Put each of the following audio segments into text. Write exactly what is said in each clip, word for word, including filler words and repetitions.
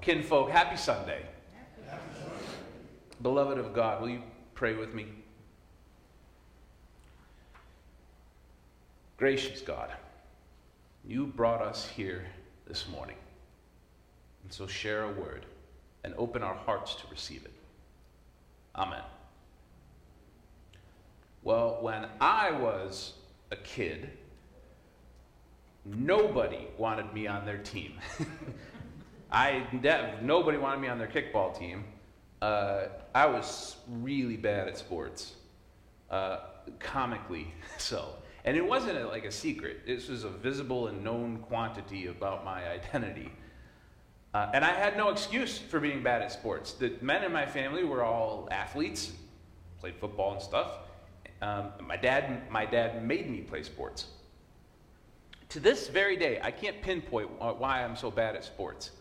kinfolk, happy Sunday. Happy Sunday. Beloved of God, will you pray with me? Gracious God, you brought us here this morning. And so share a word and open our hearts to receive it. Amen. Well, when I was a kid, nobody wanted me on their team. I de- nobody wanted me on their kickball team. Uh, I was really bad at sports, uh, comically so. And it wasn't like a secret. This was a visible and known quantity about my identity. Uh, and I had no excuse for being bad at sports. The men in my family were all athletes, played football and stuff. Um, my dad, my dad made me play sports. To this very day, I can't pinpoint why I'm so bad at sports.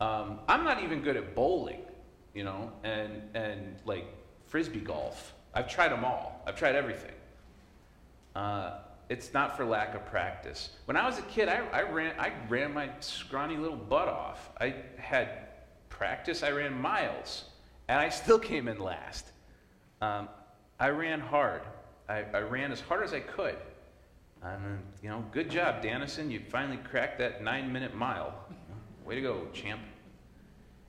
Um, I'm not even good at bowling, you know, and and like frisbee golf. I've tried them all. I've tried everything. Uh, it's not for lack of practice. When I was a kid, I, I ran I ran my scrawny little butt off. I had practice. I ran miles, and I still came in last. Um, I ran hard. I, I ran as hard as I could. Um, you know, good job, Dannison. You finally cracked that nine-minute mile. Way to go, champ.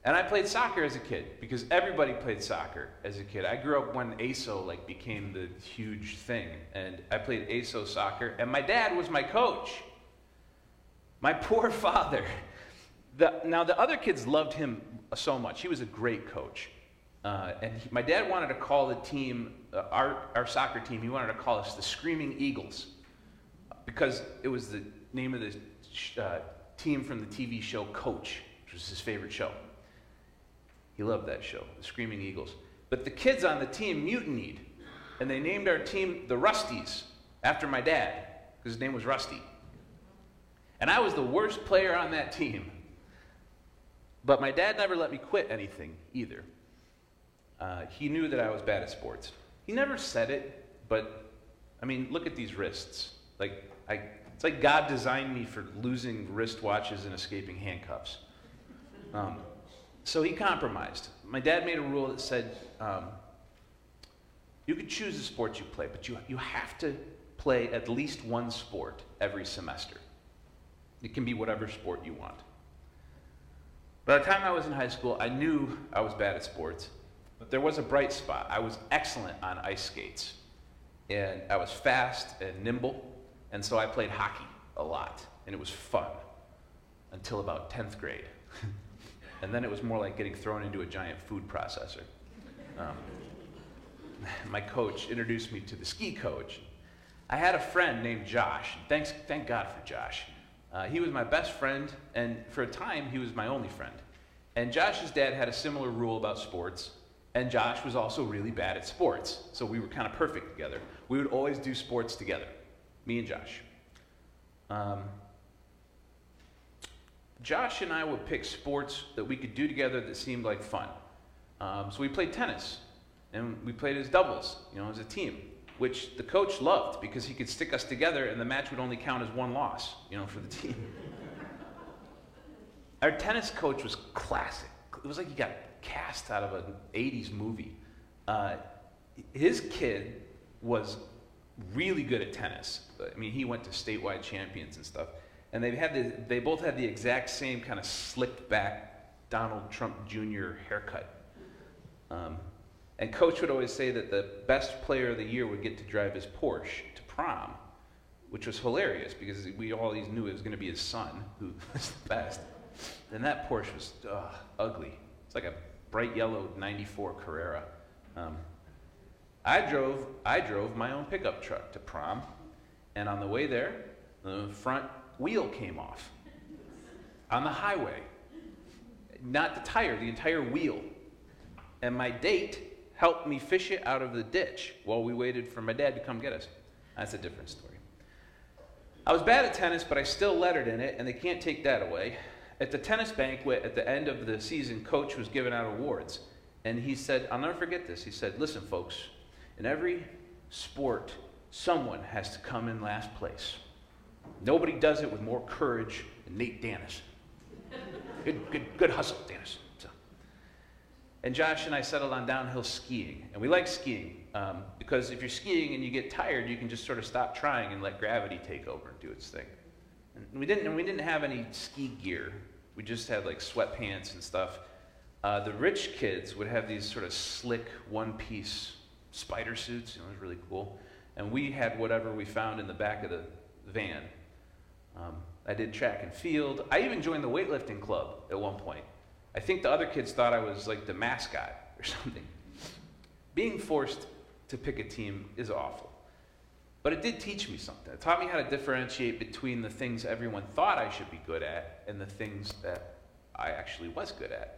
And I played soccer as a kid because everybody played soccer as a kid. I grew up when A S O like became the huge thing, and I played A S O soccer. And my dad was my coach. My poor father. The, now the other kids loved him so much. He was a great coach. Uh, and he, my dad wanted to call the team, uh, our our soccer team. He wanted to call us the Screaming Eagles, because it was the name of the uh, team from the T V show Coach, which was his favorite show. He loved that show, the Screaming Eagles. But the kids on the team mutinied, and they named our team the Rusties, after my dad, because his name was Rusty. And I was the worst player on that team. But my dad never let me quit anything, either. Uh, he knew that I was bad at sports. He never said it, but, I mean, look at these wrists. Like, I, it's like God designed me for losing wristwatches and escaping handcuffs. Um, so he compromised. My dad made a rule that said, um, you could choose the sports you play, but you, you have to play at least one sport every semester. It can be whatever sport you want. By the time I was in high school, I knew I was bad at sports, but there was a bright spot. I was excellent on ice skates, and I was fast and nimble. And so I played hockey a lot, and it was fun until about tenth grade. And then it was more like getting thrown into a giant food processor. Um, my coach introduced me to the ski coach. I had a friend named Josh. Thanks, thank God for Josh. Uh, he was my best friend, and for a time, he was my only friend. And Josh's dad had a similar rule about sports, and Josh was also really bad at sports, so we were kind of perfect together. We would always do sports together. Me and Josh. Um, Josh and I would pick sports that we could do together that seemed like fun. Um, so we played tennis, and we played as doubles, you know, as a team, which the coach loved because he could stick us together and the match would only count as one loss, you know, for the team. Our tennis coach was classic. It was like he got cast out of an eighties movie. Uh, his kid was really good at tennis. I mean, he went to statewide champions and stuff. And they had the, they both had the exact same kind of slicked back Donald Trump Junior haircut. Um, and Coach would always say that the best player of the year would get to drive his Porsche to prom, which was hilarious because we always knew it was going to be his son who was the best. And that Porsche was ugh, ugly. It's like a bright yellow ninety-four Carrera. Um, I drove I drove my own pickup truck to prom, and on the way there, the front wheel came off on the highway. Not the tire, the entire wheel. And my date helped me fish it out of the ditch while we waited for my dad to come get us. That's a different story. I was bad at tennis, but I still lettered in it, and they can't take that away. At the tennis banquet at the end of the season, Coach was giving out awards, and he said, I'll never forget this, he said, listen, folks, in every sport, someone has to come in last place. Nobody does it with more courage than Nate Danis. Good, good, good hustle, Dennis. So, and Josh and I settled on downhill skiing. And we like skiing um, because if you're skiing and you get tired, you can just sort of stop trying and let gravity take over and do its thing. And we didn't, and we didn't have any ski gear. We just had like sweatpants and stuff. Uh, the rich kids would have these sort of slick one-piece spider suits. You know, it was really cool. And we had whatever we found in the back of the van. Um, I did track and field. I even joined the weightlifting club at one point. I think the other kids thought I was like the mascot or something. Being forced to pick a team is awful. But it did teach me something. It taught me how to differentiate between the things everyone thought I should be good at and the things that I actually was good at.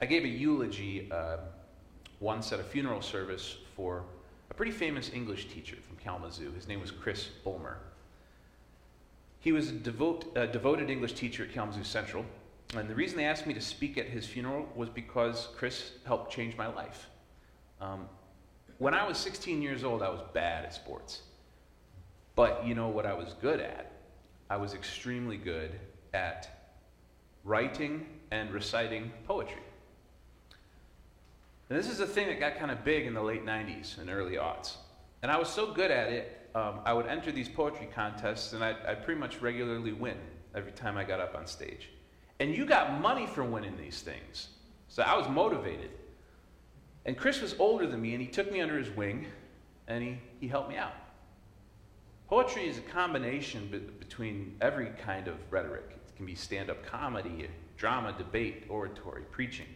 I gave a eulogy uh, once at a funeral service for a pretty famous English teacher from Kalamazoo. His name was Chris Bulmer. He was a devote, uh, devoted English teacher at Kalamazoo Central, and the reason they asked me to speak at his funeral was because Chris helped change my life. Um, when I was sixteen years old, I was bad at sports. But you know what I was good at? I was extremely good at writing and reciting poetry. And this is a thing that got kind of big in the late nineties and early aughts. And I was so good at it, um, I would enter these poetry contests and I'd, I'd pretty much regularly win every time I got up on stage. And you got money for winning these things. So I was motivated. And Chris was older than me and he took me under his wing and he, he helped me out. Poetry is a combination be- between every kind of rhetoric. It can be stand-up comedy, drama, debate, oratory, preaching.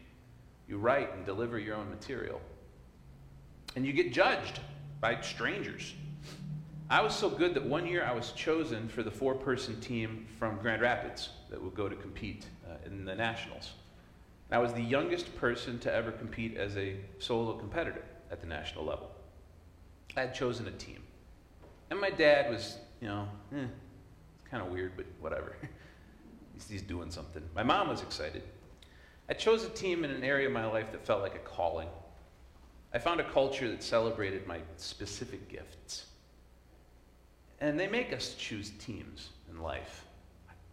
You write and deliver your own material. And you get judged by strangers. I was so good that one year I was chosen for the four-person team from Grand Rapids that would go to compete uh, in the Nationals. And I was the youngest person to ever compete as a solo competitor at the national level. I had chosen a team. And my dad was, you know, eh, it's kind of weird, but whatever. He's, he's doing something. My mom was excited. I chose a team in an area of my life that felt like a calling. I found a culture that celebrated my specific gifts. And they make us choose teams in life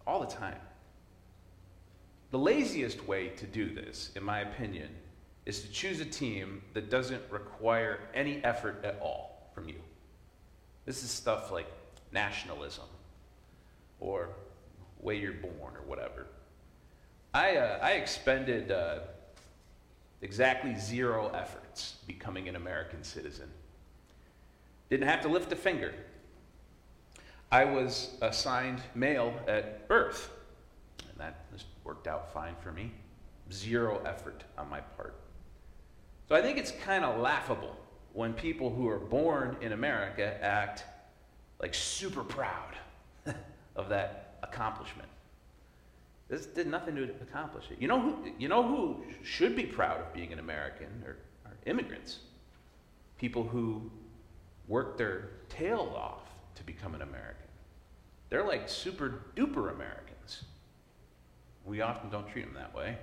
all the time. The laziest way to do this, in my opinion, is to choose a team that doesn't require any effort at all from you. This is stuff like nationalism or where you're born or whatever. I, uh, I expended uh, exactly zero efforts becoming an American citizen. Didn't have to lift a finger. I was assigned male at birth, and that just worked out fine for me. Zero effort on my part. So I think it's kind of laughable when people who are born in America act like super proud of that accomplishment. This did nothing to accomplish it. You know who, you know who should be proud of being an American are, are immigrants. People who work their tails off to become an American. They're like super duper Americans. We often don't treat them that way.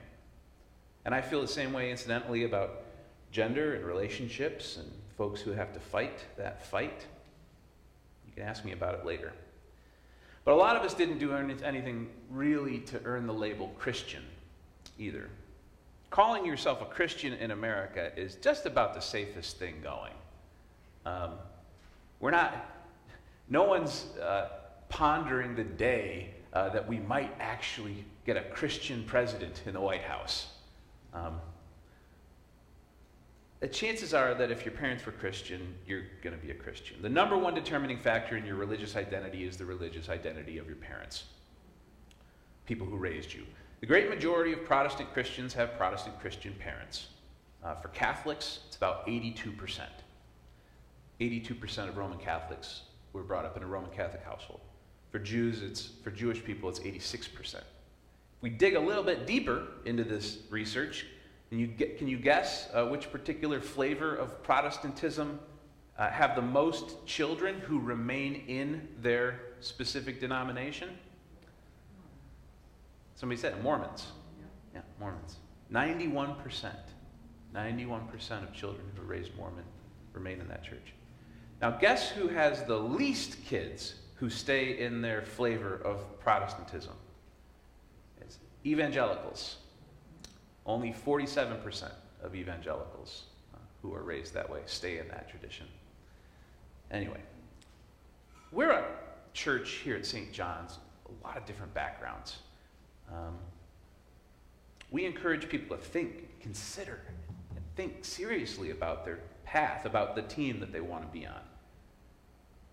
And I feel the same way, incidentally, about gender and relationships and folks who have to fight that fight. You can ask me about it later. But a lot of us didn't do anything really to earn the label Christian either. Calling yourself a Christian in America is just about the safest thing going. Um, we're not, no one's uh, pondering the day uh, that we might actually get a Christian president in the White House. Um, the chances are that if your parents were Christian, you're going to be a Christian. The number one determining factor in your religious identity is the religious identity of your parents, people who raised you. The great majority of Protestant Christians have Protestant Christian parents. Uh, for Catholics, it's about eighty-two percent. eighty-two percent of Roman Catholics were brought up in a Roman Catholic household. For Jews, it's for Jewish people, it's eighty-six percent. If we dig a little bit deeper into this research, and you get, can you guess uh, which particular flavor of Protestantism uh, have the most children who remain in their specific denomination? Somebody said Mormons. Yeah, Mormons. ninety-one percent. ninety-one percent of children who are raised Mormon remain in that church. Now guess who has the least kids who stay in their flavor of Protestantism? Evangelicals. Only forty-seven percent of evangelicals uh, who are raised that way stay in that tradition. Anyway, we're a church here at Saint John's, a lot of different backgrounds. Um, we encourage people to think, consider, and think seriously about their path, about the team that they want to be on.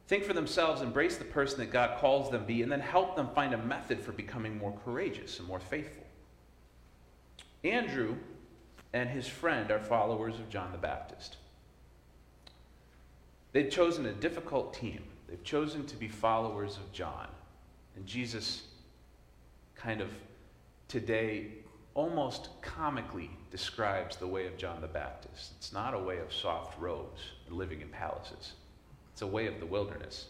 Think for themselves, embrace the person that God calls them to be, and then help them find a method for becoming more courageous and more faithful. Andrew and his friend are followers of John the Baptist. They've chosen a difficult team. They've chosen to be followers of John. And Jesus kind of today almost comically describes the way of John the Baptist. It's not a way of soft robes and living in palaces. It's a way of the wilderness.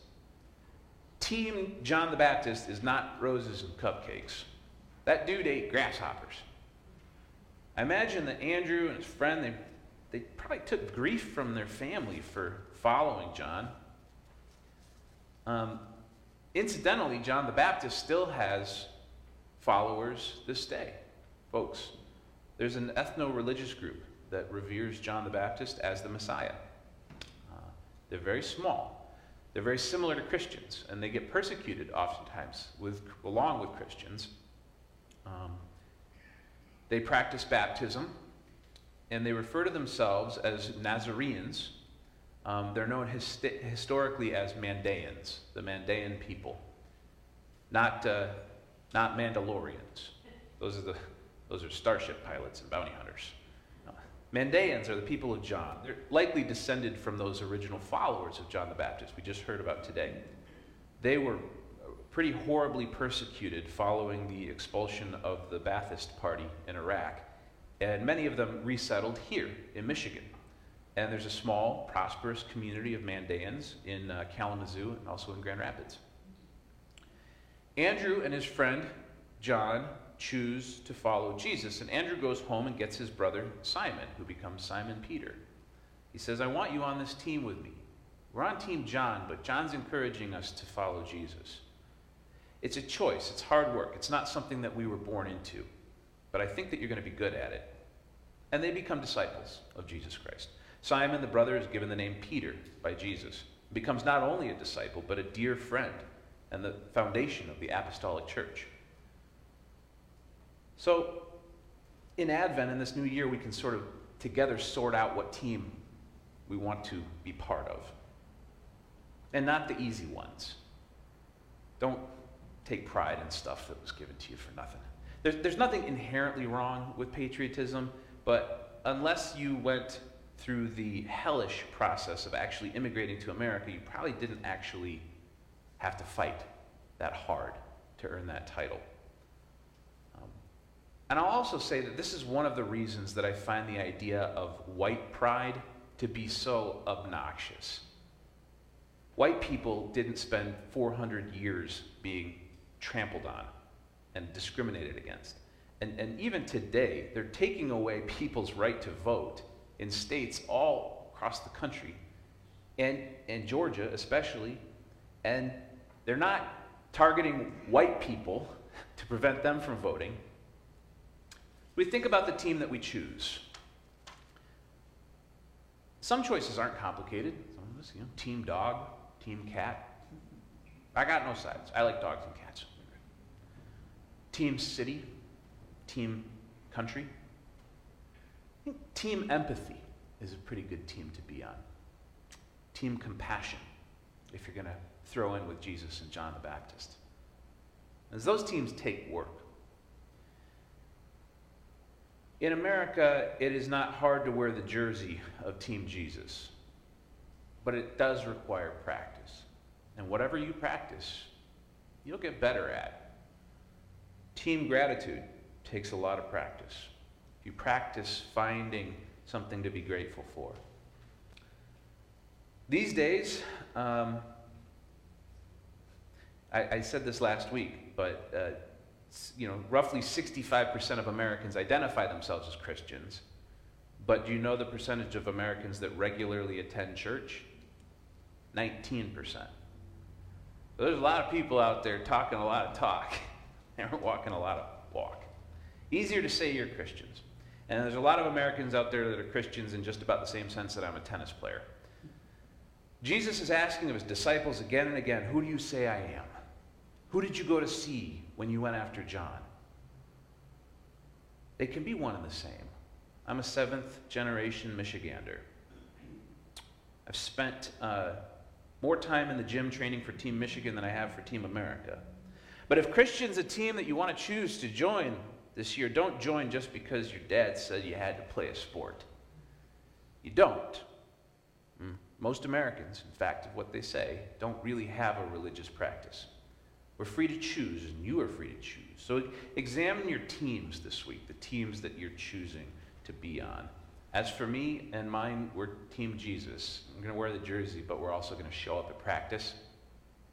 Team John the Baptist is not roses and cupcakes. That dude ate grasshoppers. I imagine that Andrew and his friend, they, they probably took grief from their family for following John. Um, incidentally, John the Baptist still has followers this day. Folks, there's an ethno-religious group that reveres John the Baptist as the Messiah. They're very small. They're very similar to Christians, and they get persecuted oftentimes with, along with Christians. Um, they practice baptism, and they refer to themselves as Nazareans. Um, they're known hist- historically as Mandaeans, the Mandaean people, not uh, not Mandalorians. Those are the those are starship pilots and bounty hunters. Mandaeans are the people of John. They're likely descended from those original followers of John the Baptist we just heard about today. They were pretty horribly persecuted following the expulsion of the Ba'athist party in Iraq, and many of them resettled here in Michigan. And there's a small, prosperous community of Mandaeans in uh, Kalamazoo and also in Grand Rapids. Andrew and his friend John choose to follow Jesus, and Andrew goes home and gets his brother Simon, who becomes Simon Peter. He says, I want you on this team with me. We're on team John, but John's encouraging us to follow Jesus. It's a choice. It's hard work. It's not something that we were born into, but I think that you're going to be good at it. And they become disciples of Jesus Christ. Simon, the brother, is given the name Peter by Jesus. He becomes not only a disciple, but a dear friend and the foundation of the apostolic church. So, in Advent, in this new year, we can sort of together sort out what team we want to be part of. And not the easy ones. Don't take pride in stuff that was given to you for nothing. There's, there's nothing inherently wrong with patriotism, but unless you went through the hellish process of actually immigrating to America, you probably didn't actually have to fight that hard to earn that title. And I'll also say that this is one of the reasons that I find the idea of white pride to be so obnoxious. White people didn't spend four hundred years being trampled on and discriminated against. And, and even today, they're taking away people's right to vote in states all across the country, and, and Georgia especially, and they're not targeting white people to prevent them from voting. We think about the team that we choose. Some choices aren't complicated. Some of us, you know, team dog, team cat. I got no sides. I like dogs and cats. Team city, team country. I think team empathy is a pretty good team to be on. Team compassion, if you're going to throw in with Jesus and John the Baptist. As those teams take work. In America, it is not hard to wear the jersey of Team Jesus, but it does require practice. And whatever you practice, you'll get better at. Team gratitude takes a lot of practice. You practice finding something to be grateful for. These days, um, I, I said this last week, but uh, you know, roughly sixty-five percent of Americans identify themselves as Christians, but do you know the percentage of Americans that regularly attend church? nineteen percent. There's a lot of people out there talking a lot of talk. They aren't walking a lot of walk. Easier to say you're Christians. And there's a lot of Americans out there that are Christians in just about the same sense that I'm a tennis player. Jesus is asking of his disciples again and again, who do you say I am? Who did you go to see when you went after John? They can be one and the same. I'm a seventh generation Michigander. I've spent uh, more time in the gym training for Team Michigan than I have for Team America. But if Christian's a team that you want to choose to join this year, don't join just because your dad said you had to play a sport. You don't. Most Americans, in fact, of what they say, don't really have a religious practice. We're free to choose, and you are free to choose. So examine your teams this week, the teams that you're choosing to be on. As for me and mine, we're Team Jesus. I'm going to wear the jersey, but we're also going to show up at practice.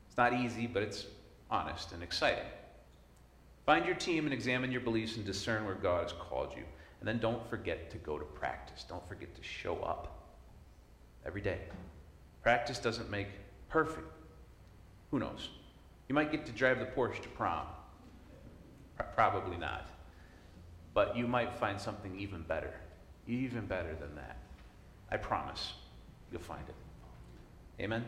It's not easy, but it's honest and exciting. Find your team and examine your beliefs and discern where God has called you. And then don't forget to go to practice. Don't forget to show up. Every day. Practice doesn't make perfect. Who knows? You might get to drive the Porsche to prom. P- probably not. But you might find something even better. Even better than that. I promise. You'll find it. Amen?